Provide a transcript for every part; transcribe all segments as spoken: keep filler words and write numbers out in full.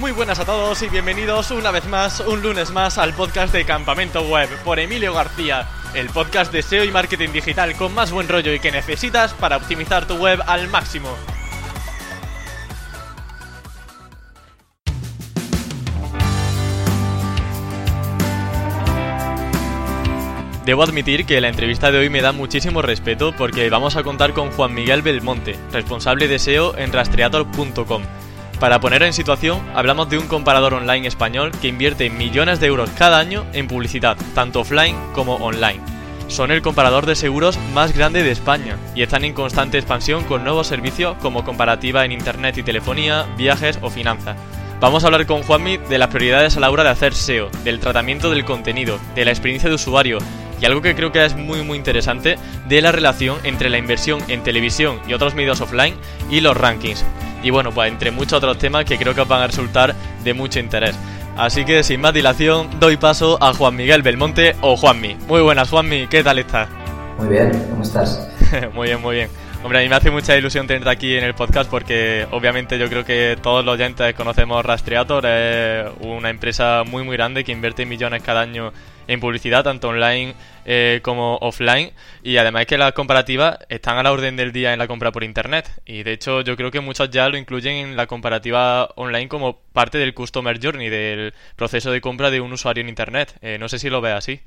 Muy buenas a todos y bienvenidos una vez más, un lunes más, al podcast de Campamento Web por Emilio García, el podcast de S E O y marketing digital con más buen rollo y que necesitas para optimizar tu web al máximo. Debo admitir que la entrevista de hoy me da muchísimo respeto porque vamos a contar con Juan Miguel Belmonte, responsable de S E O en Rastreator punto com. Para poner en situación, hablamos de un comparador online español que invierte millones de euros cada año en publicidad, tanto offline como online. Son el comparador de seguros más grande de España y están en constante expansión con nuevos servicios como comparativa en internet y telefonía, viajes o finanzas. Vamos a hablar con Juanmi de las prioridades a la hora de hacer S E O, del tratamiento del contenido, de la experiencia de usuario y algo que creo que es muy muy interesante, de la relación entre la inversión en televisión y otros medios offline y los rankings. Y bueno, pues entre muchos otros temas que creo que os van a resultar de mucho interés. Así que sin más dilación, doy paso a Juan Miguel Belmonte o Juanmi. Muy buenas, Juanmi, ¿qué tal estás? Muy bien, ¿cómo estás? Muy bien, muy bien. Hombre, a mí me hace mucha ilusión tenerte aquí en el podcast porque obviamente yo creo que todos los oyentes conocemos Rastreator, es una empresa muy muy grande que invierte millones cada año en publicidad, tanto online eh, como offline, y además es que las comparativas están a la orden del día en la compra por internet, y de hecho yo creo que muchos ya lo incluyen en la comparativa online como parte del Customer Journey, del proceso de compra de un usuario en internet, eh, no sé si lo ves así.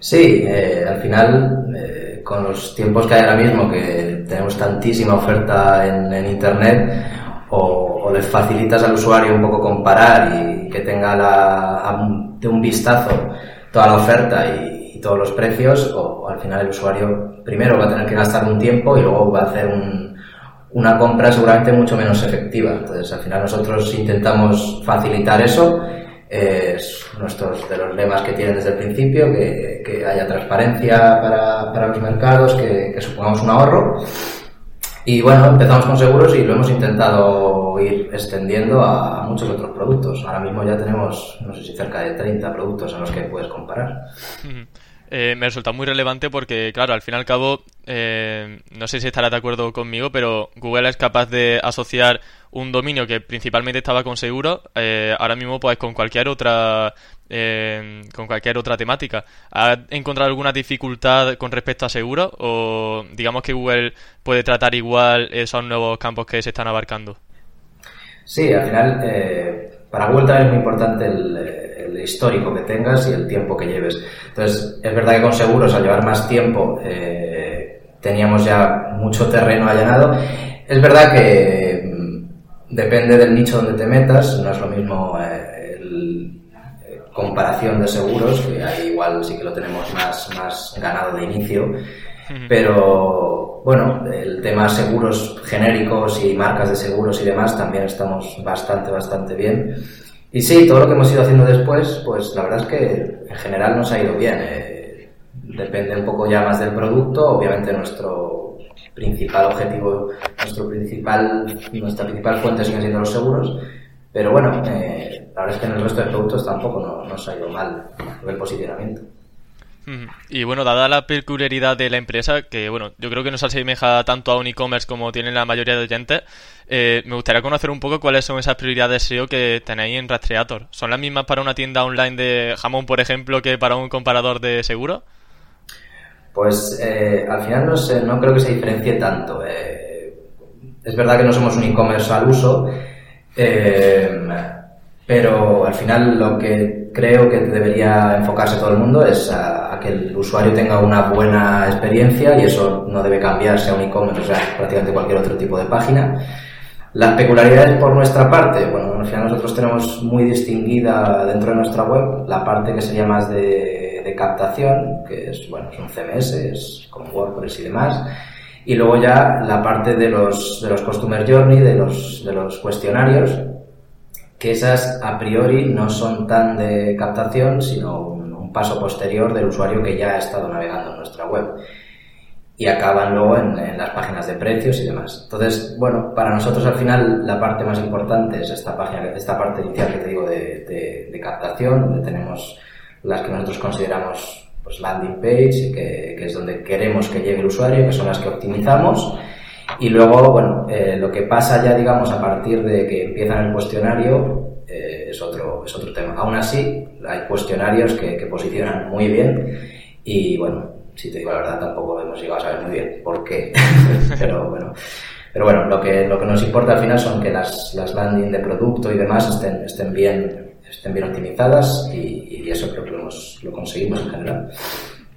Sí, eh, al final, eh, con los tiempos que hay ahora mismo, que tenemos tantísima oferta en, en internet, o, o les facilitas al usuario un poco comparar y que tenga la, a, de un vistazo toda la oferta y, y todos los precios, o, o al final el usuario primero va a tener que gastar un tiempo y luego va a hacer un, una compra seguramente mucho menos efectiva. Entonces, al final nosotros intentamos facilitar eso. Es nuestros de los lemas que tienen desde el principio, que, que haya transparencia para, para los mercados, que, que supongamos un ahorro. Y bueno, empezamos con seguros y lo hemos intentado ir extendiendo a, a muchos otros productos. Ahora mismo ya tenemos, no sé si cerca de treinta productos en los que puedes comparar. Mm-hmm. Eh, me resulta muy relevante porque, claro, al fin y al cabo, eh, no sé si estarás de acuerdo conmigo, pero Google es capaz de asociar un dominio que principalmente estaba con seguros, eh, ahora mismo pues con cualquier otra eh, con cualquier otra temática. ¿Has encontrado alguna dificultad con respecto a seguros o digamos que Google puede tratar igual esos nuevos campos que se están abarcando? Sí, al final eh, para Google también es muy importante el eh... el histórico que tengas y el tiempo que lleves. Entonces, es verdad que con seguros, al llevar más tiempo, eh, teníamos ya mucho terreno allanado. Es verdad que eh, depende del nicho donde te metas, no es lo mismo eh, el, eh, comparación de seguros, que ahí igual sí que lo tenemos más, más ganado de inicio, pero bueno, el tema seguros genéricos y marcas de seguros y demás también estamos bastante, bastante bien. Y sí, todo lo que hemos ido haciendo después, pues la verdad es que en general nos ha ido bien. Eh, depende un poco ya más del producto. Obviamente nuestro principal objetivo, nuestro principal, nuestra principal fuente sigue siendo los seguros. Pero bueno, eh, la verdad es que en el resto de productos tampoco nos, nos ha ido mal el posicionamiento. Y bueno, dada la peculiaridad de la empresa, que bueno, yo creo que no se asemeja tanto a un e-commerce como tienen la mayoría de oyentes, eh, me gustaría conocer un poco cuáles son esas prioridades S E O que tenéis en Rastreator. ¿Son las mismas para una tienda online de jamón, por ejemplo, que para un comparador de seguros? Pues eh, al final no sé, no creo que se diferencie tanto. Eh, es verdad que no somos un e-commerce al uso, eh, pero al final lo que creo que debería enfocarse todo el mundo es a que el usuario tenga una buena experiencia, y eso no debe cambiarse a un e-commerce, o sea, prácticamente cualquier otro tipo de página. Las peculiaridades por nuestra parte, bueno, al final nosotros tenemos muy distinguida dentro de nuestra web la parte que sería más de, de captación, que es, bueno, son C M S, con WordPress y demás, y luego ya la parte de los, de los Customer Journey, de los, de los cuestionarios, que esas a priori no son tan de captación, sino paso posterior del usuario que ya ha estado navegando en nuestra web, y acaban luego en, en las páginas de precios y demás. Entonces, bueno, para nosotros al final la parte más importante es esta página, esta parte inicial que te digo de, de, de captación, donde tenemos las que nosotros consideramos pues landing page, que, que es donde queremos que llegue el usuario, que son las que optimizamos, Y luego, bueno, eh, lo que pasa ya, digamos, a partir de que empiezan el cuestionario eh, es otro es otro tema. Aún así, hay cuestionarios que, que posicionan muy bien y, bueno, si te digo la verdad, tampoco hemos llegado a saber muy bien por qué. Pero bueno, pero bueno lo, que, lo que nos importa al final son que las, las landing de producto y demás estén, estén, bien, estén bien optimizadas y, y eso creo que lo, hemos, lo conseguimos en general.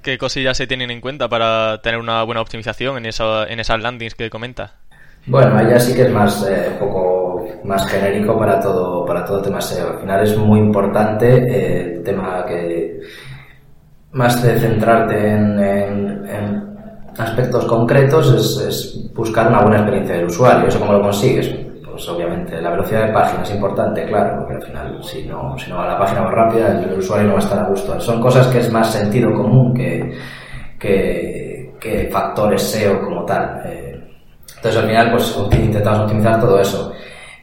¿Qué cosillas se tienen en cuenta para tener una buena optimización en, esa, en esas landings que comentas? Bueno, allá sí que es más eh, un poco más genérico para todo para todo el tema S E O. Al final es muy importante eh, el tema que más de centrarte en, en, en aspectos concretos es, es buscar una buena experiencia del usuario. ¿Eso cómo lo consigues? Pues obviamente la velocidad de página es importante, claro, porque al final si no, si no va la página más rápida el, el usuario no va a estar a gusto. Son cosas que es más sentido común que, que, que factores S E O como tal. Eh, entonces al final pues intentamos optimizar todo eso.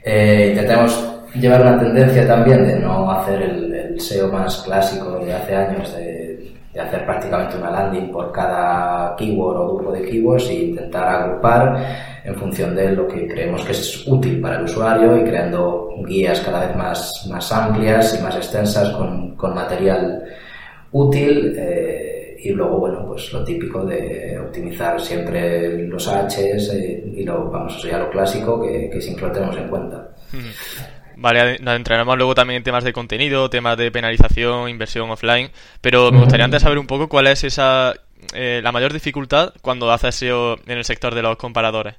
Eh, intentamos llevar una tendencia también de no hacer el, el S E O más clásico de hace años, de, de hacer prácticamente una landing por cada keyword o grupo de keywords e intentar agrupar en función de lo que creemos que es útil para el usuario y creando guías cada vez más, más amplias y más extensas con, con material útil eh, y luego, bueno, pues lo típico de optimizar siempre los H's eh, y lo, vamos, o sea, lo clásico que, que siempre lo tenemos en cuenta. Vale, nos entraremos luego también en temas de contenido, temas de penalización, inversión offline, pero me gustaría antes saber un poco cuál es esa eh, la mayor dificultad cuando haces S E O en el sector de los comparadores.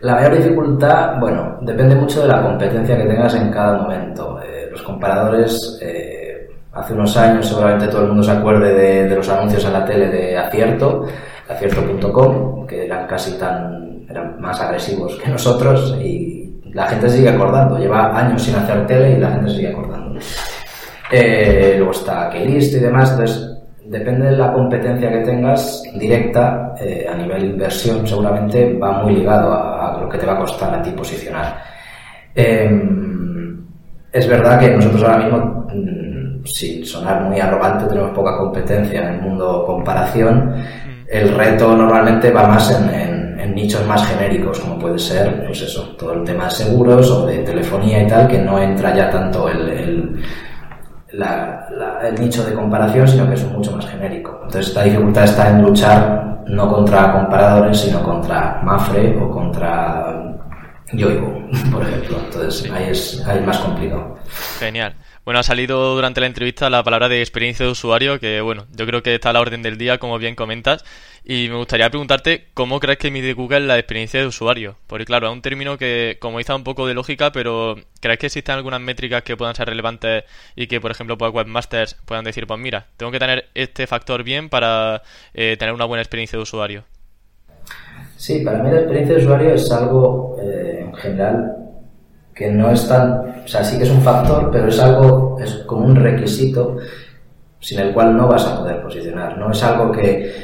La mayor dificultad, bueno, depende mucho de la competencia que tengas en cada momento. Eh, los comparadores, eh, hace unos años seguramente todo el mundo se acuerde de, de los anuncios en la tele de Acierto, Acierto punto com, que eran casi tan, eran más agresivos que nosotros y la gente se sigue acordando. Lleva años sin hacer tele y la gente se sigue acordando. Eh, luego está Keylist y demás, entonces depende de la competencia que tengas directa, eh, a nivel inversión seguramente va muy ligado a, a lo que te va a costar a ti posicionar. Eh, es verdad que nosotros ahora mismo, mmm, sin sonar muy arrogante, tenemos poca competencia en el mundo comparación. El reto normalmente va más en, en, en nichos más genéricos, como puede ser pues eso, todo el tema de seguros o de telefonía y tal, que no entra ya tanto el... el La, la, el nicho de comparación, sino que es mucho más genérico. Entonces la dificultad está en luchar no contra comparadores, sino contra Mapfre o contra Yoigo, por ejemplo. Entonces ahí es, ahí es más complicado. Genial. Bueno, ha salido durante la entrevista la palabra de experiencia de usuario, que bueno, yo creo que está a la orden del día, como bien comentas, y me gustaría preguntarte cómo crees que mide Google la experiencia de usuario, porque claro, es un término que como dice un poco de lógica, pero ¿crees que existen algunas métricas que puedan ser relevantes y que por ejemplo pues webmasters puedan decir, pues mira, tengo que tener este factor bien para eh, tener una buena experiencia de usuario? Sí, para mí la experiencia de usuario es algo eh, en general que no es tan, o sea, sí que es un factor, pero es algo, es como un requisito sin el cual no vas a poder posicionar. No es algo que,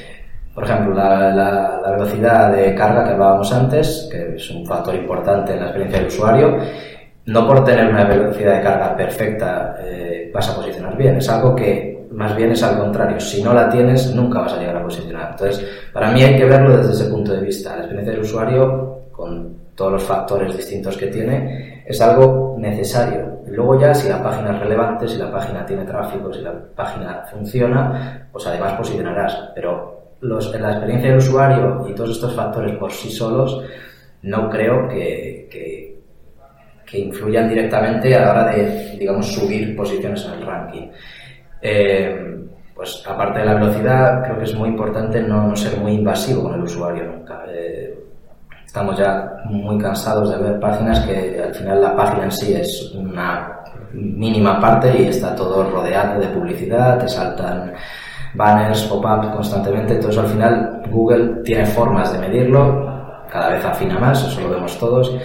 por ejemplo, la, la, la velocidad de carga que hablábamos antes, que es un factor importante en la experiencia del usuario, no por tener una velocidad de carga perfecta eh, vas a posicionar bien. Es algo que más bien es al contrario. Si no la tienes, nunca vas a llegar a posicionar. Entonces, para mí hay que verlo desde ese punto de vista. La experiencia del usuario, con todos los factores distintos que tiene, es algo necesario. Luego ya, si la página es relevante, si la página tiene tráfico, si la página funciona, pues además posicionarás. Pero los, la experiencia del usuario y todos estos factores por sí solos no creo que, que, que influyan directamente a la hora de, digamos, subir posiciones en el ranking. Eh, pues aparte de la velocidad, creo que es muy importante no, no ser muy invasivo con el usuario nunca. Eh, Estamos ya muy cansados de ver páginas que al final la página en sí es una mínima parte y está todo rodeado de publicidad, te saltan banners, pop-ups constantemente. Entonces al final Google tiene formas de medirlo, cada vez afina más, eso lo vemos todos.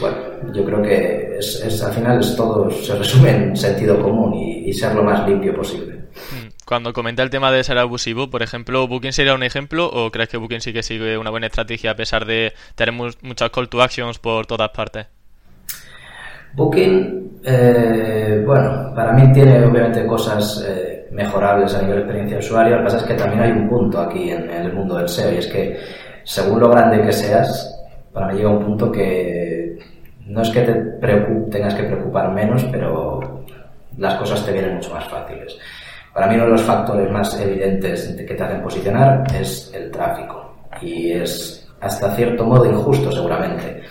Bueno, yo creo que es, es, al final es todo, se resume en sentido común y, y ser lo más limpio posible. Cuando comenté el tema de ser abusivo, por ejemplo, ¿Booking sería un ejemplo o crees que Booking sí que sigue una buena estrategia a pesar de tener muchas call to actions por todas partes? Booking, eh, bueno, para mí tiene obviamente cosas eh, mejorables a nivel de experiencia de usuario. Lo que pasa es que también hay un punto aquí en el mundo del S E O y es que según lo grande que seas, para mí llega un punto que no es que te preocup- tengas que preocupar menos, pero las cosas te vienen mucho más fáciles. Para mí uno de los factores más evidentes que te hacen posicionar es el tráfico, y es hasta cierto modo injusto seguramente,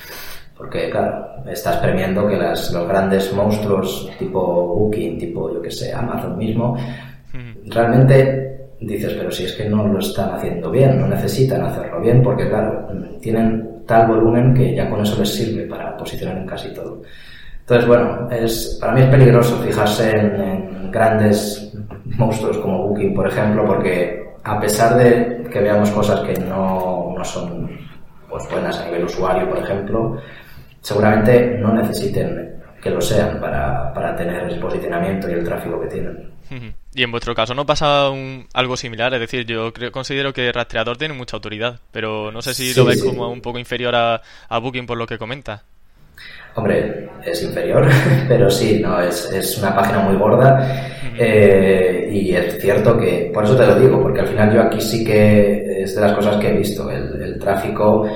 porque claro, estás premiando que las, los grandes monstruos tipo Booking, tipo yo que sé, Amazon mismo, realmente dices, pero si es que no lo están haciendo bien, no necesitan hacerlo bien, porque claro, tienen tal volumen que ya con eso les sirve para posicionar en casi todo. Entonces, bueno, es, para mí es peligroso fijarse en, en grandes monstruos como Booking, por ejemplo, porque a pesar de que veamos cosas que no, no son pues, buenas a nivel usuario, por ejemplo, seguramente no necesiten que lo sean para, para tener el posicionamiento y el tráfico que tienen. Y en vuestro caso no pasa un, algo similar, es decir, yo creo, considero que Rastreador tiene mucha autoridad, pero no sé si sí, lo ves sí. como un poco inferior a, a Booking por lo que comenta. Hombre, es inferior, pero sí, no, es, es una página muy gorda, eh, y es cierto que, por eso te lo digo, porque al final yo aquí sí que es de las cosas que he visto, el, el tráfico,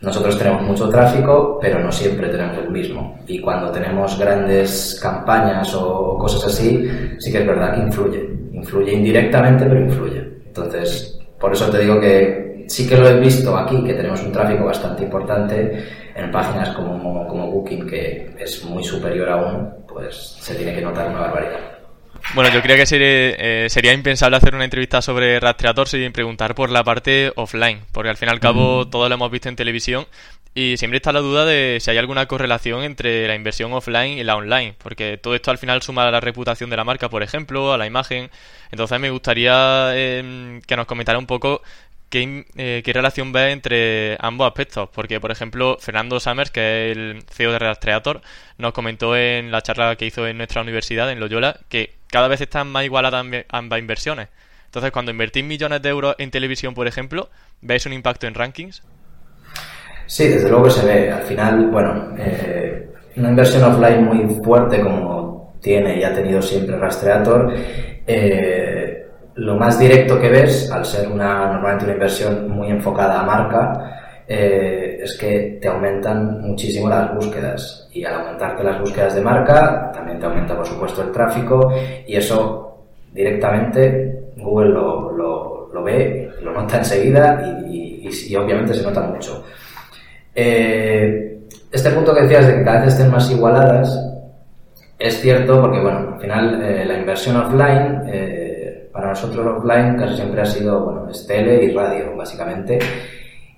nosotros tenemos mucho tráfico, pero no siempre tenemos el mismo, y cuando tenemos grandes campañas o cosas así, sí que es verdad que influye, influye indirectamente, pero influye. Entonces, por eso te digo que sí que lo he visto aquí, que tenemos un tráfico bastante importante en páginas como, como Booking, que es muy superior aún, pues se tiene que notar una barbaridad. Bueno, yo creo que sería, eh, sería impensable hacer una entrevista sobre Rastreator sin preguntar por la parte offline, porque al fin y al cabo mm. todo lo hemos visto en televisión y siempre está la duda de si hay alguna correlación entre la inversión offline y la online, porque todo esto al final suma a la reputación de la marca, por ejemplo, a la imagen. Entonces me gustaría eh, que nos comentara un poco ¿Qué, eh, ¿qué relación ves entre ambos aspectos? Porque, por ejemplo, Fernando Summers, que es el C E O de Rastreator, nos comentó en la charla que hizo en nuestra universidad, en Loyola, que cada vez están más igualadas ambas inversiones. Entonces, cuando invertís millones de euros en televisión, por ejemplo, ¿veis un impacto en rankings? Sí, desde luego que se ve. Al final, bueno, eh, una inversión offline muy fuerte como tiene y ha tenido siempre Rastreator, eh... lo más directo que ves, al ser una normalmente una inversión muy enfocada a marca, eh, es que te aumentan muchísimo las búsquedas, y al aumentarte las búsquedas de marca también te aumenta por supuesto el tráfico, y eso directamente Google lo, lo, lo ve, lo nota enseguida y, y, y obviamente se nota mucho. Eh, este punto que decías de que cada vez estén más igualadas es cierto porque bueno, al final eh, la inversión offline eh, para nosotros offline casi siempre ha sido, bueno, es tele y radio, básicamente.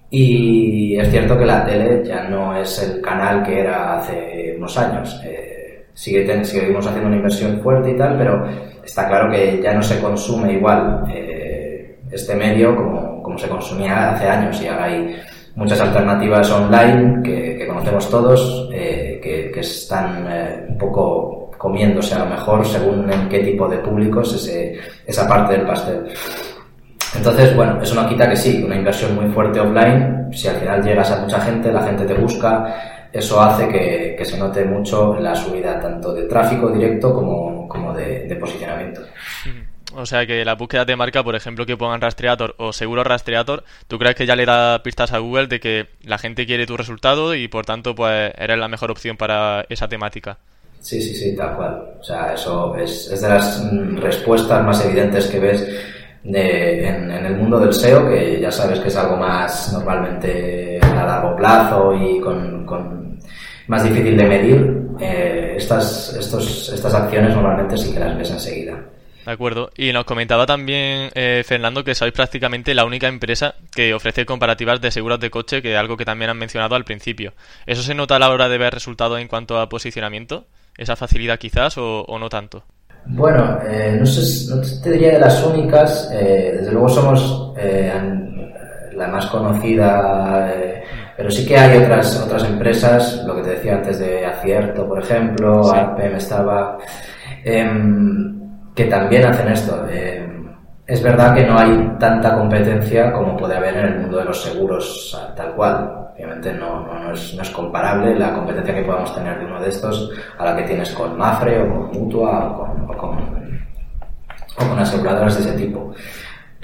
Y es cierto que la tele ya no es el canal que era hace unos años. Eh, sigue ten, seguimos haciendo una inversión fuerte y tal, pero está claro que ya no se consume igual eh, este medio como, como se consumía hace años. Y ahora hay muchas alternativas online que, que conocemos todos, eh, que, que están eh, un poco comiéndose a lo mejor según en qué tipo de públicos ese, esa parte del pastel. Entonces, bueno, eso no quita que sí, una inversión muy fuerte offline, si al final llegas a mucha gente, la gente te busca, eso hace que, que se note mucho la subida tanto de tráfico directo como, como de, de posicionamiento. O sea que la búsqueda de marca, por ejemplo, que pongan Rastreator o seguro Rastreator, ¿tú crees que ya le da pistas a Google de que la gente quiere tu resultado y por tanto pues eres la mejor opción para esa temática? Sí, sí, sí, tal cual. O sea, eso es, es de las respuestas más evidentes que ves de, en, en el mundo del S E O, que ya sabes que es algo más normalmente a largo plazo y con, con más difícil de medir. Eh, estas, estos, estas acciones normalmente sí que las ves enseguida. De acuerdo. Y nos comentaba también eh, Fernando que sois prácticamente la única empresa que ofrece comparativas de seguros de coche, que es algo que también han mencionado al principio. ¿Eso se nota a la hora de ver resultados en cuanto a posicionamiento? ¿Esa facilidad quizás o, o no tanto? Bueno, eh, no sé, no te diría de las únicas. Eh, desde luego somos eh, la más conocida, eh, pero sí que hay otras otras empresas, lo que te decía antes de Acierto, por ejemplo, sí. A R P M estaba, eh, que también hacen esto. Eh, es verdad que no hay tanta competencia como puede haber en el mundo de los seguros, tal cual. Obviamente no, no, no, es, no es comparable la competencia que podamos tener de uno de estos a la que tienes con Mapfre o con Mutua o con, o con, o con aseguradoras de ese tipo.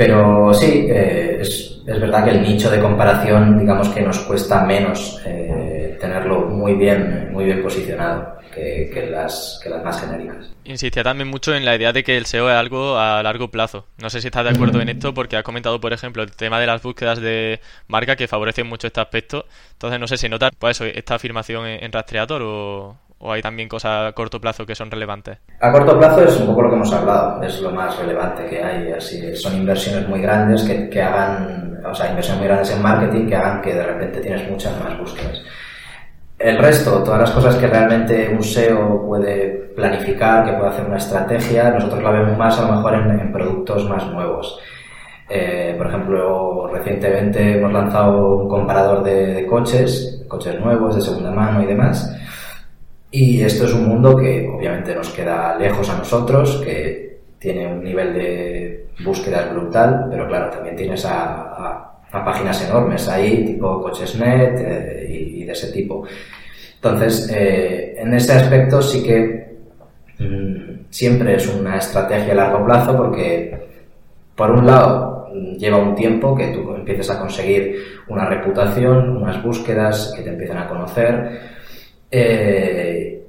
Pero sí, eh, es, es verdad que el nicho de comparación, digamos que nos cuesta menos eh, tenerlo muy bien, muy bien posicionado que, que, las, que las más genéricas. Insistía también mucho en la idea de que el S E O es algo a largo plazo. No sé si estás de acuerdo en esto, porque has comentado, por ejemplo, el tema de las búsquedas de marca que favorecen mucho este aspecto. Entonces, no sé si notas pues, esta afirmación en, en Rastreator o... ¿O hay también cosas a corto plazo que son relevantes? A corto plazo es un poco lo que hemos hablado, es lo más relevante que hay. Así son inversiones muy grandes que, que hagan, o sea, inversiones muy grandes en marketing que hagan que de repente tienes muchas más búsquedas. El resto, todas las cosas que realmente un S E O puede planificar, que puede hacer una estrategia, nosotros la vemos más a lo mejor en, en productos más nuevos. Eh, por ejemplo, recientemente hemos lanzado un comparador de, de coches, coches nuevos, de segunda mano y demás. Y esto es un mundo que obviamente nos queda lejos a nosotros, que tiene un nivel de búsqueda brutal, pero claro, también tienes a, a, a páginas enormes ahí, tipo CochesNet eh, y, y de ese tipo. Entonces, eh, en ese aspecto sí que mmm, siempre es una estrategia a largo plazo porque, por un lado, lleva un tiempo que tú empieces a conseguir una reputación, unas búsquedas que te empiezan a conocer. Eh,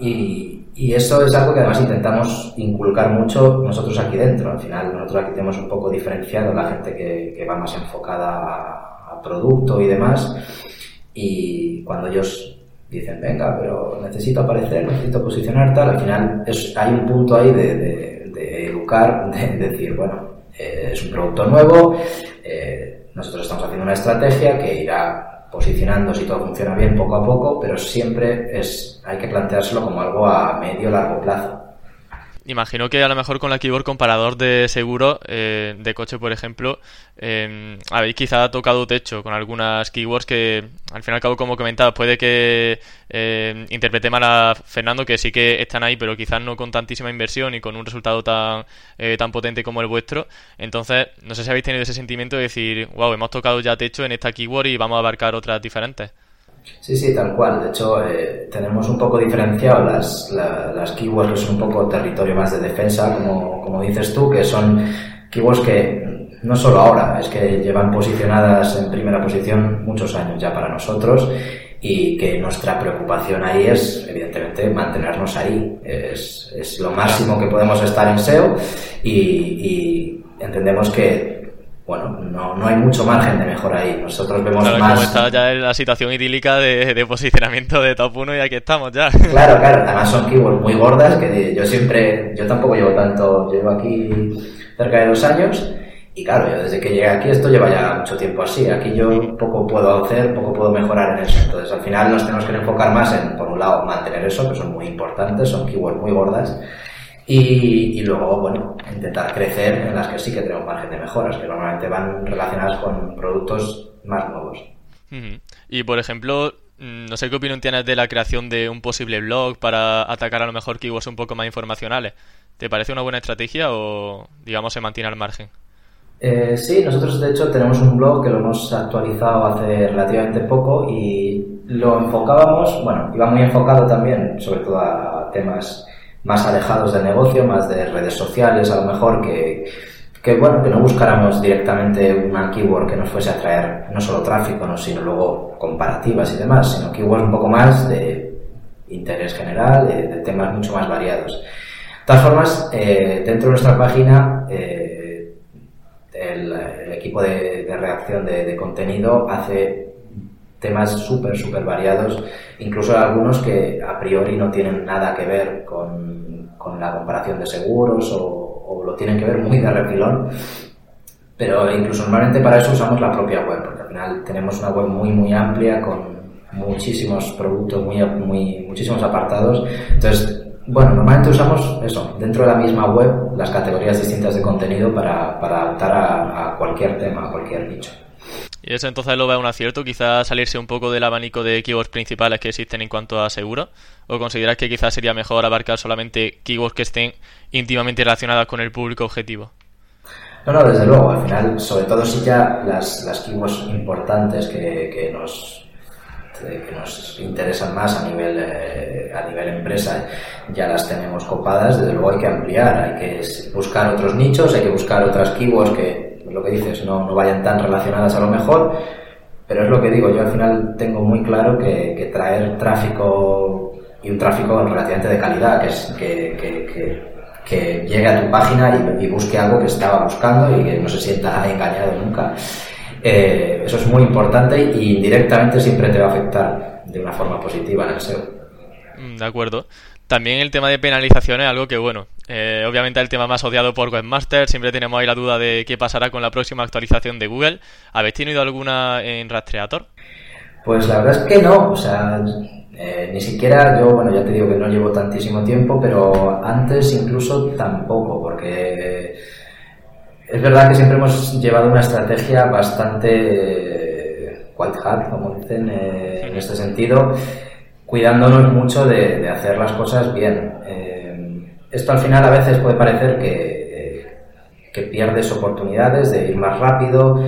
y, y eso es algo que además intentamos inculcar mucho nosotros aquí dentro. Al final nosotros aquí tenemos un poco diferenciado la gente que, que va más enfocada a, a producto y demás, y cuando ellos dicen venga, pero necesito aparecer, necesito posicionar tal, al final es, hay un punto ahí de, de, de educar, de, de decir bueno, eh, es un producto nuevo, eh, nosotros estamos haciendo una estrategia que irá posicionando, si todo funciona bien, poco a poco, pero siempre es hay que planteárselo como algo a medio largo plazo. Imagino que a lo mejor con la Keyword comparador de seguro, eh, de coche, por ejemplo, eh, habéis quizá tocado techo con algunas keywords que, al fin y al cabo, como comentabas, puede que eh, interprete mal a Fernando, que sí que están ahí, pero quizás no con tantísima inversión y con un resultado tan eh, tan potente como el vuestro. Entonces, no sé si habéis tenido ese sentimiento de decir, wow, hemos tocado ya techo en esta keyword y vamos a abarcar otras diferentes. Sí, sí, tal cual. De hecho, eh, tenemos un poco diferenciado las, la, las keywords que son un poco territorio más de defensa, como, como dices tú, que son keywords que no solo ahora, es que llevan posicionadas en primera posición muchos años ya para nosotros y que nuestra preocupación ahí es, evidentemente, mantenernos ahí. Es, es lo máximo que podemos estar en S E O y, y entendemos que bueno, no, no hay mucho margen de mejora ahí. Nosotros vemos claro, más... Claro, como está ya en la situación idílica de, de posicionamiento de top uno y aquí estamos ya. Claro, claro. Además son keywords muy gordas que yo siempre... Yo tampoco llevo tanto... Llevo aquí cerca de dos años y claro, yo desde que llegué aquí esto lleva ya mucho tiempo así. Aquí yo poco puedo hacer, poco puedo mejorar en eso. Entonces al final nos tenemos que enfocar más en, por un lado, mantener eso, que son muy importantes, son keywords muy gordas. Y, y luego, bueno, intentar crecer en las que sí que tenemos margen de mejoras, que normalmente van relacionadas con productos más nuevos. Uh-huh. Y, por ejemplo, no sé qué opinión tienes de la creación de un posible blog para atacar a lo mejor keywords un poco más informacionales. ¿Te parece una buena estrategia o, digamos, se mantiene al margen? Eh, sí, nosotros de hecho tenemos un blog que lo hemos actualizado hace relativamente poco y lo enfocábamos, bueno, iba muy enfocado también, sobre todo a temas más alejados del negocio, más de redes sociales, a lo mejor que, que bueno, que no buscáramos directamente una keyword que nos fuese a traer no solo tráfico, no, sino luego comparativas y demás, sino keywords un poco más de interés general, de, de temas mucho más variados. De todas formas, eh, dentro de nuestra página, eh, el, el equipo de, de redacción de, de contenido hace temas súper, súper variados, incluso algunos que a priori no tienen nada que ver con, con la comparación de seguros o, o lo tienen que ver muy de refilón, pero incluso normalmente para eso usamos la propia web, porque al final tenemos una web muy, muy amplia con muchísimos productos, muy, muy, muchísimos apartados. Entonces, bueno, normalmente usamos eso, dentro de la misma web, las categorías distintas de contenido para, para adaptar a, a cualquier tema, a cualquier nicho. Y eso entonces lo ve un acierto, quizás salirse un poco del abanico de keywords principales que existen en cuanto a seguro, o consideras que quizás sería mejor abarcar solamente keywords que estén íntimamente relacionadas con el público objetivo. No, no, desde luego, al final, sobre todo si ya las, las keywords importantes que, que, nos, que nos interesan más a nivel, eh, a nivel empresa ya las tenemos copadas, desde luego hay que ampliar, hay que buscar otros nichos, hay que buscar otras keywords que lo que dices, no, no vayan tan relacionadas a lo mejor, pero es lo que digo, yo al final tengo muy claro que, que traer tráfico, y un tráfico relativamente de calidad, que es que, que, que, que llegue a tu página y, y busque algo que estaba buscando y que no se sienta engañado nunca. Eh, eso es muy importante y indirectamente siempre te va a afectar de una forma positiva en el S E O. De acuerdo. También el tema de penalización es algo que, bueno, eh, obviamente el tema más odiado por webmasters, siempre tenemos ahí la duda de qué pasará con la próxima actualización de Google. ¿Habéis tenido alguna en Rastreator? Pues la verdad es que no, o sea, eh, ni siquiera yo, bueno, ya te digo que no llevo tantísimo tiempo, pero antes incluso tampoco, porque es verdad que siempre hemos llevado una estrategia bastante white hat, como dicen, eh, sí. en este sentido, cuidándonos mucho de, de hacer las cosas bien. Eh, esto al final a veces puede parecer que, eh, que pierdes oportunidades de ir más rápido,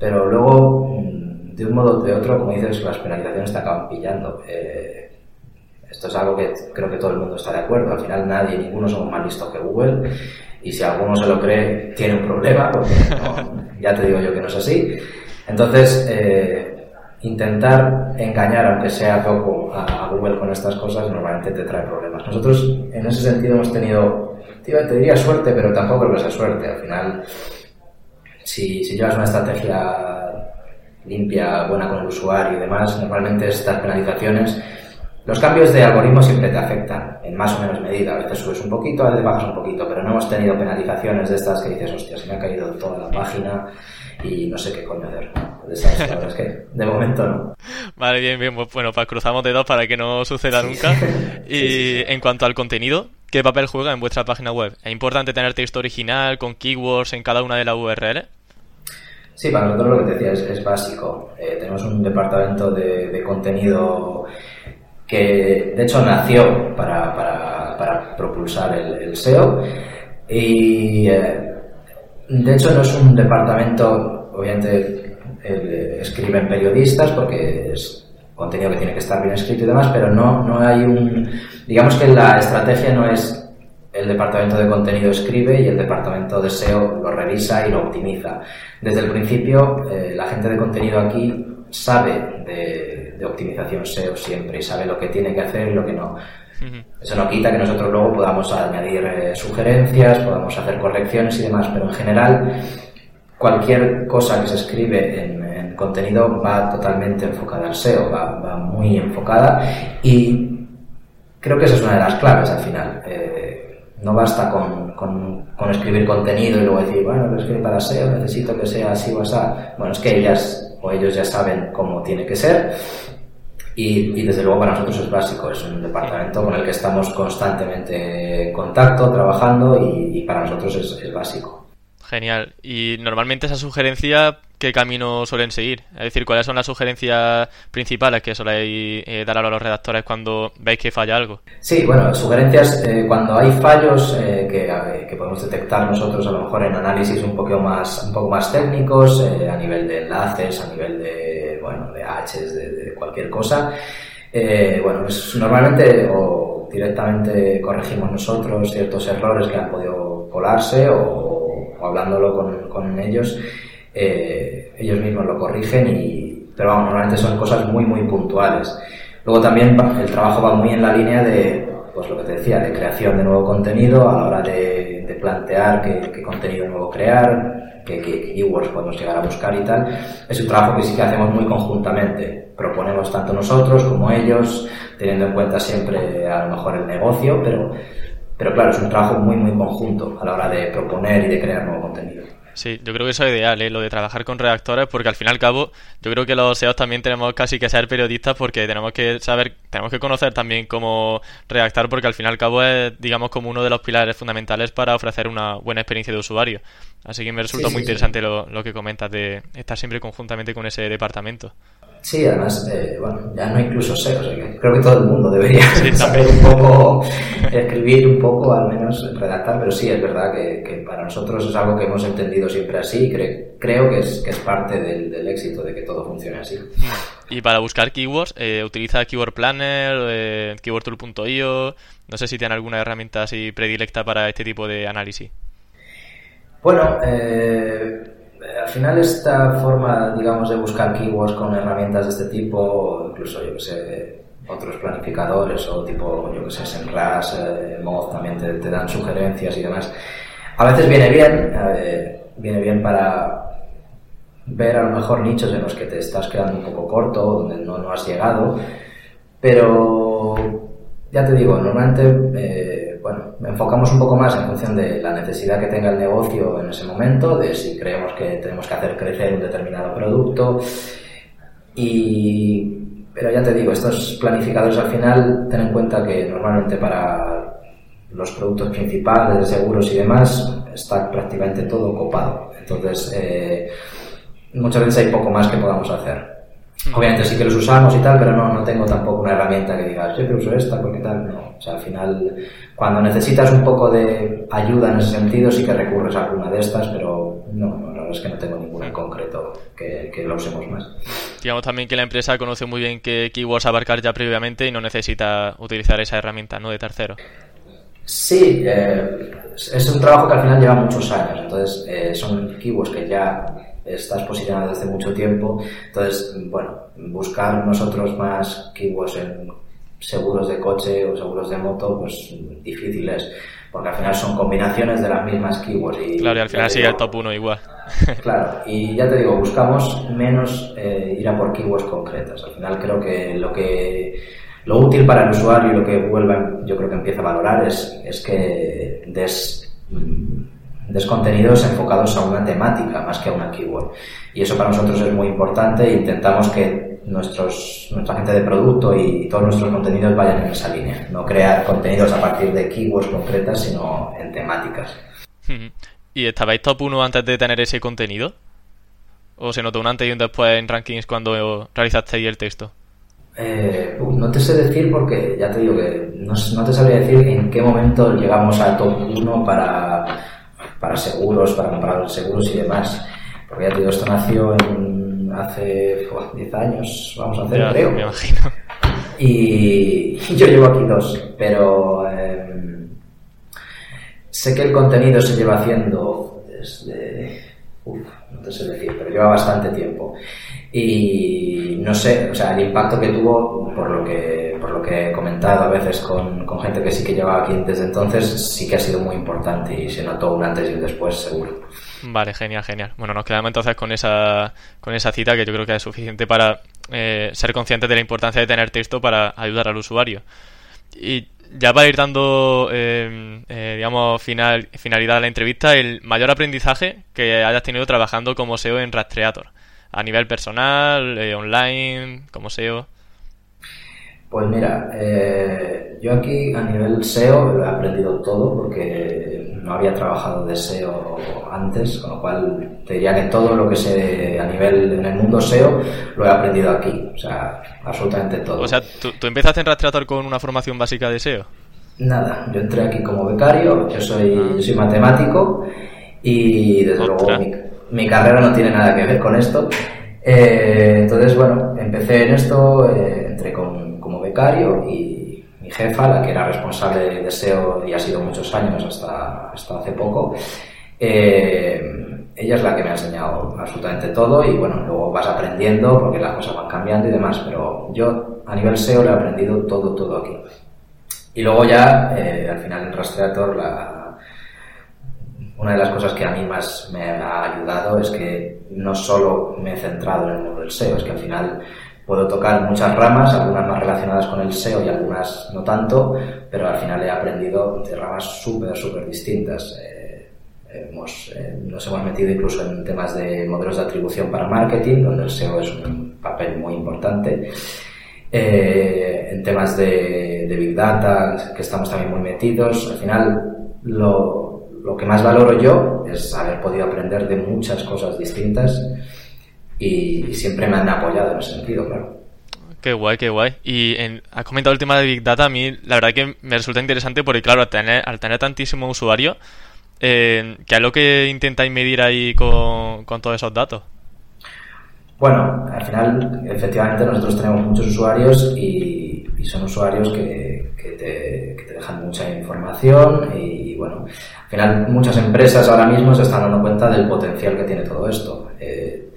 pero luego, de un modo o de otro, como dices, las penalizaciones te acaban pillando. Eh, esto es algo que creo que todo el mundo está de acuerdo. Al final nadie, ninguno somos más listos que Google, y si alguno se lo cree, tiene un problema, porque no, ya te digo yo que no es así. Entonces, eh, intentar engañar, aunque sea poco, a Google con estas cosas normalmente te trae problemas. Nosotros en ese sentido hemos tenido, te diría suerte, pero tampoco creo que sea suerte. Al final, si, si llevas una estrategia limpia, buena con el usuario y demás, normalmente estas penalizaciones, los cambios de algoritmo siempre te afectan, en más o menos medida. A veces subes un poquito, a veces bajas un poquito, pero no hemos tenido penalizaciones de estas que dices, hostia, se me ha caído toda la página y no sé qué coño hacer. De estas, la verdad es que de momento no. Vale, bien, bien. Bueno, pues cruzamos dedos para que no suceda sí. nunca. Y sí, sí, sí. En cuanto al contenido, ¿qué papel juega en vuestra página web? ¿Es importante tener texto original con keywords en cada una de las U R L? Sí, para nosotros lo que te decía es, es básico. Eh, tenemos un departamento de, de contenido que de hecho nació para, para, para propulsar el, el S E O y eh, de hecho no es un departamento, obviamente eh, escriben periodistas porque es contenido que tiene que estar bien escrito y demás, pero no, no hay un, digamos que la estrategia no es el departamento de contenido escribe y el departamento de S E O lo revisa y lo optimiza. Desde el principio eh, la gente de contenido aquí sabe de, de optimización S E O siempre y sabe lo que tiene que hacer y lo que no. Uh-huh. Eso no quita que nosotros luego podamos añadir eh, sugerencias, podamos hacer correcciones y demás, pero en general cualquier cosa que se escribe en, en contenido va totalmente enfocada al S E O, va, va muy enfocada y creo que esa es una de las claves al final. Eh, no basta con, con, con escribir contenido y luego decir, bueno, pero es que para S E O necesito que sea así o así. Bueno, es que ellas o ellos ya saben cómo tiene que ser y, y desde luego para nosotros es básico, es un departamento con el que estamos constantemente en contacto, trabajando y, y para nosotros es, es básico. Genial. Y normalmente esa sugerencia, ¿qué camino suelen seguir? Es decir, ¿cuáles son las sugerencias principales que soléis eh, dar a los redactores cuando veis que falla algo? Sí, bueno, sugerencias eh, cuando hay fallos eh, que, que podemos detectar nosotros a lo mejor en análisis un poco más, un poco más técnicos, eh, a nivel de enlaces, a nivel de, bueno, de H's, de, de cualquier cosa. Eh, bueno, pues normalmente o directamente corregimos nosotros ciertos errores que han podido colarse o o hablándolo con, con ellos, eh, ellos mismos lo corrigen, y, pero vamos, normalmente son cosas muy, muy puntuales. Luego también el trabajo va muy en la línea de, pues lo que te decía, de creación de nuevo contenido, a la hora de, de plantear qué, qué contenido nuevo crear, qué, qué keywords podemos llegar a buscar y tal. Es un trabajo que sí que hacemos muy conjuntamente. Proponemos tanto nosotros como ellos, teniendo en cuenta siempre a lo mejor el negocio, pero... Pero claro, es un trabajo muy, muy conjunto a la hora de proponer y de crear nuevo contenido. Sí, yo creo que eso es ideal, ¿eh? Lo de trabajar con redactores, porque al fin y al cabo, yo creo que los S E Os también tenemos casi que ser periodistas, porque tenemos que saber, tenemos que conocer también cómo redactar, porque al fin y al cabo es, digamos, como uno de los pilares fundamentales para ofrecer una buena experiencia de usuario. Así que me resulta sí, muy sí, interesante sí. Lo, lo que comentas de estar siempre conjuntamente con ese departamento. Sí, además, eh, bueno, ya no incluso sé, o sea, que creo que todo el mundo debería sí, saber un poco, escribir un poco, al menos redactar, pero sí, es verdad que, que para nosotros es algo que hemos entendido siempre así y cre- creo que es, que es parte del, del éxito de que todo funcione así. Y para buscar keywords, eh, utiliza Keyword Planner, eh, Keyword Tool punto i o, no sé si tienen alguna herramienta así predilecta para este tipo de análisis. Bueno, eh... final esta forma, digamos, de buscar keywords con herramientas de este tipo, incluso, yo que sé, otros planificadores o tipo, yo que sé, Semrush, eh, Moz, también te, te dan sugerencias y demás. A veces viene bien, eh, viene bien para ver a lo mejor nichos en los que te estás quedando un poco corto, donde no, no has llegado, pero ya te digo, normalmente eh, bueno, enfocamos un poco más en función de la necesidad que tenga el negocio en ese momento, de si creemos que tenemos que hacer crecer un determinado producto. Y pero ya te digo, estos planificadores al final, ten en cuenta que normalmente para los productos principales, seguros y demás, está prácticamente todo copado. Entonces eh, muchas veces hay poco más que podamos hacer. Obviamente sí que los usamos y tal, pero no, no tengo tampoco una herramienta que digas, yo que uso esta, porque tal, no. O sea, al final, cuando necesitas un poco de ayuda en ese sentido, sí que recurres a alguna de estas, pero no, la verdad es que no tengo ninguna en concreto que, que la usemos más. Digamos también que la empresa conoce muy bien qué keywords abarcar ya previamente y no necesita utilizar esa herramienta, ¿no?, de tercero. Sí, eh, es un trabajo que al final lleva muchos años, entonces eh, son keywords que ya estás posicionado desde mucho tiempo. Entonces, bueno, buscar nosotros más keywords en seguros de coche o seguros de moto, pues difícil es, porque al final son combinaciones de las mismas keywords. Y claro, y al final sigue el top uno igual. Claro, y ya te digo, buscamos menos eh, ir a por keywords concretas. Al final creo que lo que lo útil para el usuario y lo que vuelva, yo creo que empieza a valorar es, es que des... Des contenidos enfocados a una temática más que a una keyword, y eso para nosotros es muy importante. Intentamos que nuestros nuestra gente de producto y todos nuestros contenidos vayan en esa línea, no crear contenidos a partir de keywords concretas, sino en temáticas. ¿Y estabais top uno antes de tener ese contenido? ¿O se notó un antes y un después en rankings cuando realizasteis el texto? Eh, no te sé decir, porque ya te digo que no, no te sabría decir en qué momento llegamos al top uno para... para seguros, para comprar seguros y demás, porque ya te digo, esto nació en hace diez años, vamos a hacer, ya, creo, me imagino. Y yo llevo aquí dos, pero eh, sé que el contenido se lleva haciendo desde, uff, no te sé decir, pero lleva bastante tiempo, y no sé, o sea, el impacto que tuvo, por lo que por lo que he comentado a veces con, con gente que sí que llevaba aquí desde entonces, sí que ha sido muy importante y se notó un antes y un después, seguro. Vale, genial, genial. Bueno, nos quedamos entonces con esa con esa cita, que yo creo que es suficiente para eh, ser conscientes de la importancia de tener texto para ayudar al usuario. Y ya para ir dando, eh, eh, digamos, final finalidad a la entrevista, el mayor aprendizaje que hayas tenido trabajando como S E O en Rastreator, a nivel personal, eh, online, como S E O... Pues mira, eh, yo aquí a nivel S E O he aprendido todo, porque no había trabajado de S E O antes, con lo cual te diría que todo lo que sé a nivel en el mundo S E O lo he aprendido aquí, o sea, absolutamente todo. O sea, ¿tú, tú empezaste en Rastreator con una formación básica de S E O? Nada, yo entré aquí como becario, yo soy, ah. yo soy matemático y desde Otra. luego mi, mi carrera no tiene nada que ver con esto. Eh, entonces, bueno, empecé en esto, eh, entré con... y mi jefa, la que era responsable de S E O y ha sido muchos años hasta, hasta hace poco, eh, ella es la que me ha enseñado absolutamente todo. Y bueno, luego vas aprendiendo porque las cosas van cambiando y demás, pero yo a nivel S E O lo he aprendido todo, todo aquí. Y luego ya eh, al final en Rastreator la, una de las cosas que a mí más me ha ayudado es que no solo me he centrado en el mundo del S E O, es que al final puedo tocar muchas ramas, algunas más relacionadas con el S E O y algunas no tanto, pero al final he aprendido de ramas súper, súper distintas. Eh, hemos, eh, nos hemos metido incluso en temas de modelos de atribución para marketing, donde el S E O es un papel muy importante. Eh, en temas de, de Big Data, que estamos también muy metidos. Al final, lo, lo que más valoro yo es haber podido aprender de muchas cosas distintas. Y siempre me han apoyado en ese sentido, claro. Qué guay, qué guay. Y en, has comentado el tema de Big Data. A mí la verdad que me resulta interesante porque, claro, al tener, al tener tantísimo usuario, eh, ¿qué es lo que intentáis medir ahí con, con todos esos datos? Bueno, al final, efectivamente, nosotros tenemos muchos usuarios y, y son usuarios que, que, te, que te dejan mucha información y, y bueno, al final muchas empresas ahora mismo se están dando cuenta del potencial que tiene todo esto. Eh,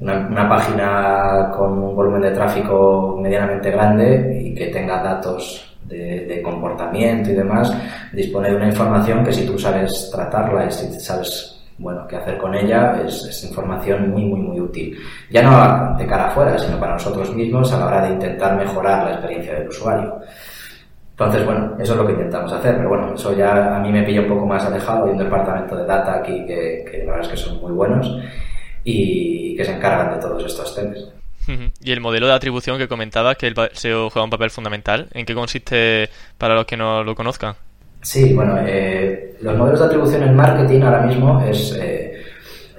Una, una página con un volumen de tráfico medianamente grande y que tenga datos de, de comportamiento y demás, dispone de una información que si tú sabes tratarla y si sabes, bueno, qué hacer con ella, es, es información muy, muy, muy útil. Ya no de cara afuera, sino para nosotros mismos a la hora de intentar mejorar la experiencia del usuario. Entonces, bueno, eso es lo que intentamos hacer, pero bueno, eso ya a mí me pilla un poco más alejado. Hay un departamento de data aquí que, que la verdad es que son muy buenos y que se encargan de todos estos temas. Y el modelo de atribución que comentabas, que el S E O juega un papel fundamental, ¿en qué consiste para los que no lo conozcan? Sí, bueno, eh, los modelos de atribución en marketing ahora mismo es, eh,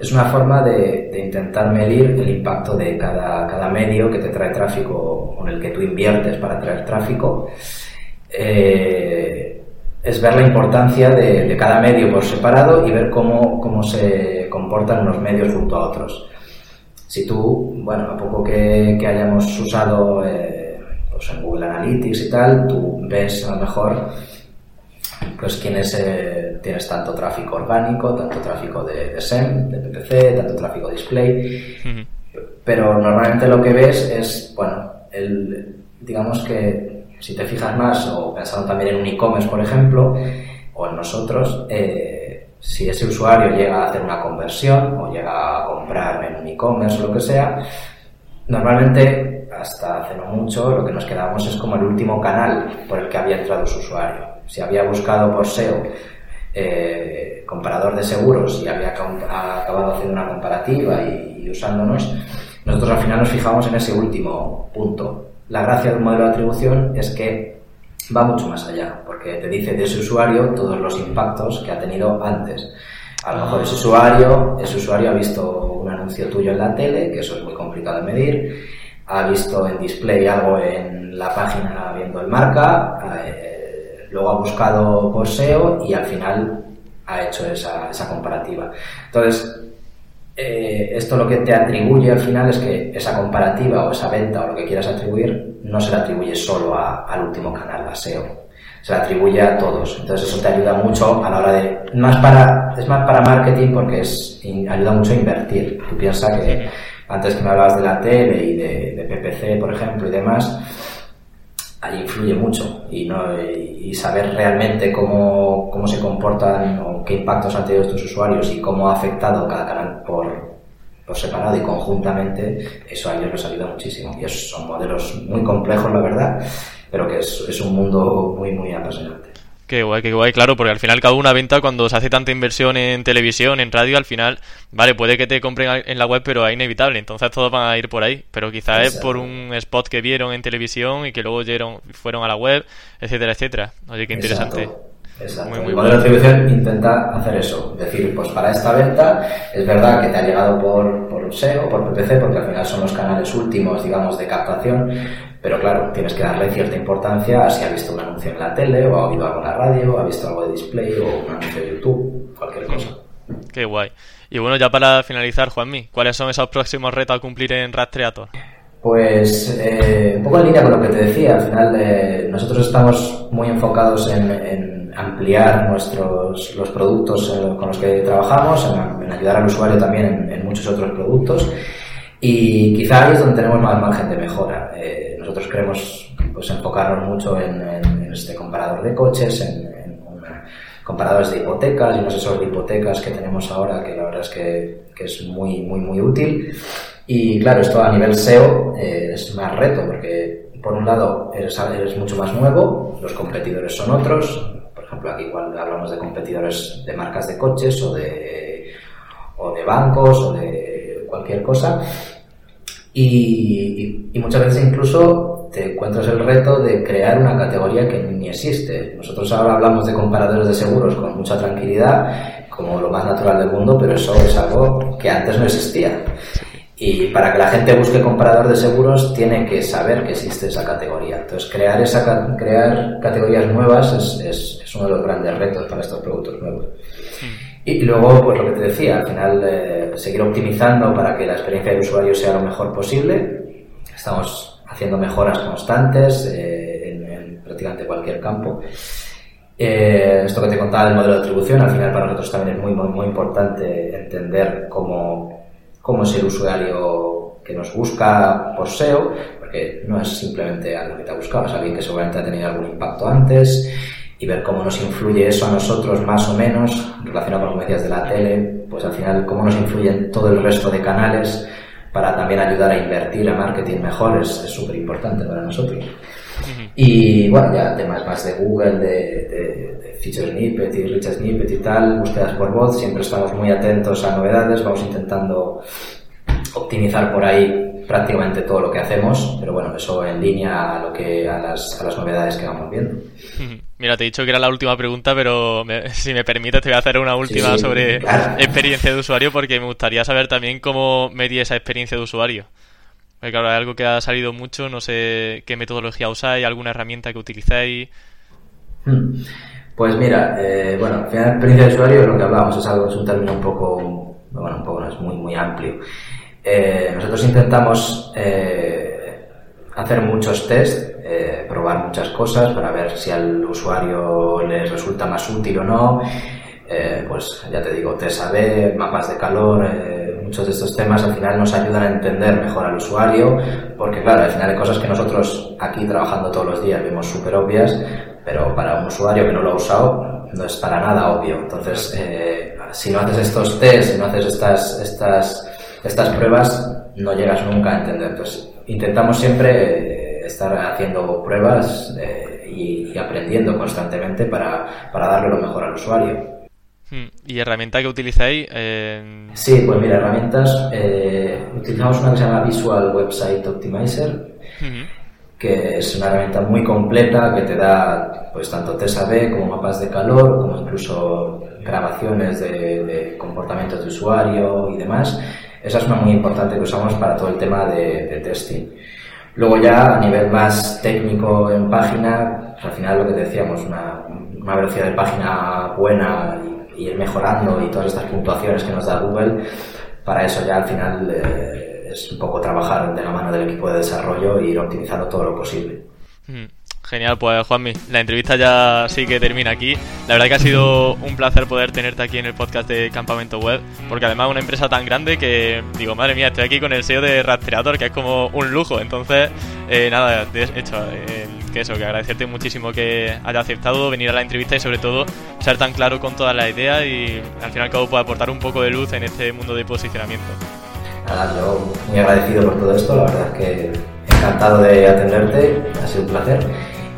es una forma de, de intentar medir el impacto de cada, cada medio que te trae tráfico o en el que tú inviertes para traer tráfico. Eh, es ver la importancia de, de cada medio por separado y ver cómo, cómo se comportan unos medios junto a otros. Si tú, bueno, a poco que, que hayamos usado eh, pues en Google Analytics y tal, tú ves a lo mejor pues tienes, eh, tienes tanto tráfico orgánico, tanto tráfico de, de S E M, de P P C, tanto tráfico display, uh-huh. Pero normalmente lo que ves es, bueno, el, digamos que si te fijas más, o pensando también en un e-commerce, por ejemplo, o en nosotros, eh, si ese usuario llega a hacer una conversión o llega a comprar en un e-commerce o lo que sea, normalmente, hasta hace no mucho, lo que nos quedábamos es como el último canal por el que había entrado su usuario. Si había buscado por S E O, eh, comparador de seguros, y había acabado haciendo una comparativa y, y usándonos, nosotros al final nos fijamos en ese último punto. La gracia del modelo de atribución es que va mucho más allá, porque te dice de ese usuario todos los impactos que ha tenido antes. A lo mejor ese usuario, ese usuario ha visto un anuncio tuyo en la tele, que eso es muy complicado de medir, ha visto en display algo en la página viendo el marca, eh, luego ha buscado por S E O y al final ha hecho esa, esa comparativa. Entonces, Eh, esto lo que te atribuye al final es que esa comparativa o esa venta o lo que quieras atribuir no se la atribuye solo a, al último canal, a S E O, se la atribuye a todos. Entonces eso te ayuda mucho a la hora de, más para, es más para marketing porque es, in, ayuda mucho a invertir. Tú piensas que antes que me hablabas de la tele y de, de P P C, por ejemplo, y demás, ahí influye mucho y, no, y saber realmente cómo, cómo se comportan o qué impactos han tenido estos usuarios y cómo ha afectado cada canal por, por separado y conjuntamente, eso a ellos les ayuda muchísimo. Y esos son modelos muy complejos, la verdad, pero que es, es un mundo muy, muy apasionante. Qué guay, qué guay, claro, porque al final cada una venta, cuando se hace tanta inversión en televisión, en radio, al final, vale, puede que te compren en la web, pero es inevitable, entonces todos van a ir por ahí, pero quizás es por un spot que vieron en televisión y que luego llegaron, fueron a la web, etcétera, etcétera. Oye, qué interesante. Exacto. Exacto. Muy, muy el modelo de atribución intenta hacer eso, decir, pues para esta venta es verdad que te ha llegado por, por S E O, por P P C, porque al final son los canales últimos, digamos, de captación, pero claro, tienes que darle cierta importancia a si ha visto un anuncio en la tele, o ha oído algo en la radio, o ha visto algo de display, o un anuncio de YouTube, cualquier cosa. Qué guay. Y bueno, ya para finalizar, Juanmi, ¿cuáles son esos próximos retos a cumplir en Rastreator? Pues eh, un poco en línea con lo que te decía, al final eh, nosotros estamos muy enfocados en, en ampliar nuestros los productos con los que trabajamos, en, en ayudar al usuario también en, en muchos otros productos y quizá ahí es donde tenemos más margen de mejora. Eh, nosotros queremos pues enfocarnos mucho en, en, en este comparador de coches, en, en una, comparadores de hipotecas y un asesor de hipotecas que tenemos ahora que la verdad es que, que es muy, muy, muy útil y claro, esto a nivel S E O eh, es más reto porque por un lado eres, eres mucho más nuevo, los competidores son otros. Por ejemplo, aquí igual hablamos de competidores de marcas de coches o de, o de bancos o de cualquier cosa y, y muchas veces incluso te encuentras el reto de crear una categoría que ni existe. Nosotros ahora hablamos de comparadores de seguros con mucha tranquilidad como lo más natural del mundo, pero eso es algo que antes no existía. Y para que la gente busque comparador de seguros tiene que saber que existe esa categoría. Entonces crear esa crear categorías nuevas es, es, es uno de los grandes retos para estos productos nuevos. Sí. Y luego, pues lo que te decía, al final eh, seguir optimizando para que la experiencia del usuario sea lo mejor posible. Estamos haciendo mejoras constantes eh, en, en prácticamente cualquier campo. Eh, esto que te contaba del modelo de atribución, al final para nosotros también es muy muy, muy importante entender cómo, cómo es el usuario que nos busca por S E O, porque no es simplemente algo que te ha buscado, es alguien que seguramente ha tenido algún impacto antes, y ver cómo nos influye eso a nosotros más o menos, relacionado con medios de la tele, pues al final cómo nos influyen todo el resto de canales para también ayudar a invertir a marketing mejor, es súper importante para nosotros. Y bueno, ya temas más de Google, de, de, de Feature Snippet y Rich Snippet y tal, búsquedas por voz, siempre estamos muy atentos a novedades, vamos intentando optimizar por ahí prácticamente todo lo que hacemos, pero bueno, eso en línea a lo que a las, a las novedades que vamos viendo. Mira, te he dicho que era la última pregunta, pero me, si me permites te voy a hacer una última sí, sobre claro. experiencia de usuario, porque me gustaría saber también cómo medir esa experiencia de usuario. Porque claro, es algo que ha salido mucho, no sé qué metodología usáis, alguna herramienta que utilizáis. Pues mira, eh, bueno, al final experiencia de usuario, lo que hablábamos, es algo, es un término un poco, bueno, un poco no, es muy, muy amplio. Eh, nosotros intentamos eh, hacer muchos test, eh, probar muchas cosas para ver si al usuario les resulta más útil o no. Eh, pues ya te digo, test A B, mapas de calor, eh, muchos de estos temas al final nos ayudan a entender mejor al usuario, porque claro, al final hay cosas que nosotros aquí trabajando todos los días vemos súper obvias, pero para un usuario que no lo ha usado no es para nada obvio. Entonces, eh, si no haces estos tests, si no haces estas, estas, estas pruebas, no llegas nunca a entender. Entonces, intentamos siempre eh, estar haciendo pruebas eh, y, y aprendiendo constantemente para, para darle lo mejor al usuario. ¿Y herramienta que utilizáis? Eh... Sí, pues mira, herramientas eh, utilizamos una que se llama Visual Website Optimizer, uh-huh. que es una herramienta muy completa que te da pues tanto test A B como mapas de calor, como incluso grabaciones de, de comportamientos de usuario y demás. Esa es una muy importante que usamos para todo el tema de, de testing. Luego ya a nivel más técnico en página, pues, al final lo que decíamos, una, una velocidad de página buena y y ir mejorando y todas estas puntuaciones que nos da Google, para eso ya al final eh, es un poco trabajar de la mano del equipo de desarrollo e ir optimizando todo lo posible. Genial, pues Juanmi, la entrevista ya sí que termina aquí. La verdad que ha sido un placer poder tenerte aquí en el podcast de Campamento Web, porque además es una empresa tan grande que digo, madre mía, estoy aquí con el S E O de Rastreator, que es como un lujo. Entonces, eh, nada, de hecho... Eh, Que eso, que agradecerte muchísimo que hayas aceptado venir a la entrevista y sobre todo ser tan claro con todas las ideas y al fin y al cabo poder aportar un poco de luz en este mundo de posicionamiento. Nada, yo muy agradecido por todo esto, la verdad es que encantado de atenderte, ha sido un placer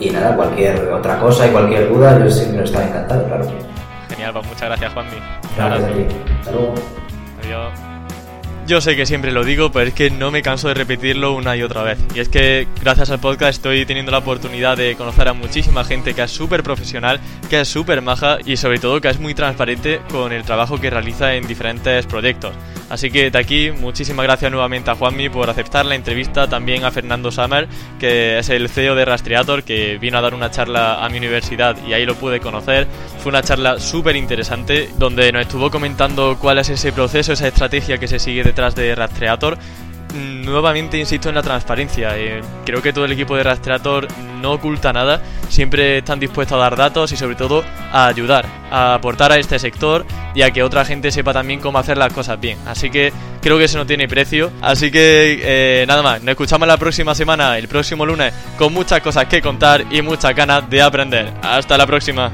y nada, cualquier otra cosa y cualquier duda yo siempre estaré encantado, claro. Genial, pues muchas gracias Juanmi. Gracias a ti. Hasta luego. Adiós. Yo sé que siempre lo digo, pero es que no me canso de repetirlo una y otra vez. Y es que gracias al podcast estoy teniendo la oportunidad de conocer a muchísima gente que es súper profesional, que es súper maja y sobre todo que es muy transparente con el trabajo que realiza en diferentes proyectos. Así que de aquí, muchísimas gracias nuevamente a Juanmi por aceptar la entrevista, también a Fernando Summers, que es el C E O de Rastreator, que vino a dar una charla a mi universidad y ahí lo pude conocer. Fue una charla súper interesante donde nos estuvo comentando cuál es ese proceso, esa estrategia que se sigue de tras de Rastreator. Nuevamente insisto en la transparencia, eh, creo que todo el equipo de Rastreator no oculta nada, siempre están dispuestos a dar datos y sobre todo a ayudar, a aportar a este sector y a que otra gente sepa también cómo hacer las cosas bien, así que creo que eso no tiene precio, así que eh, nada más, nos escuchamos la próxima semana, el próximo lunes, con muchas cosas que contar y muchas ganas de aprender. Hasta la próxima.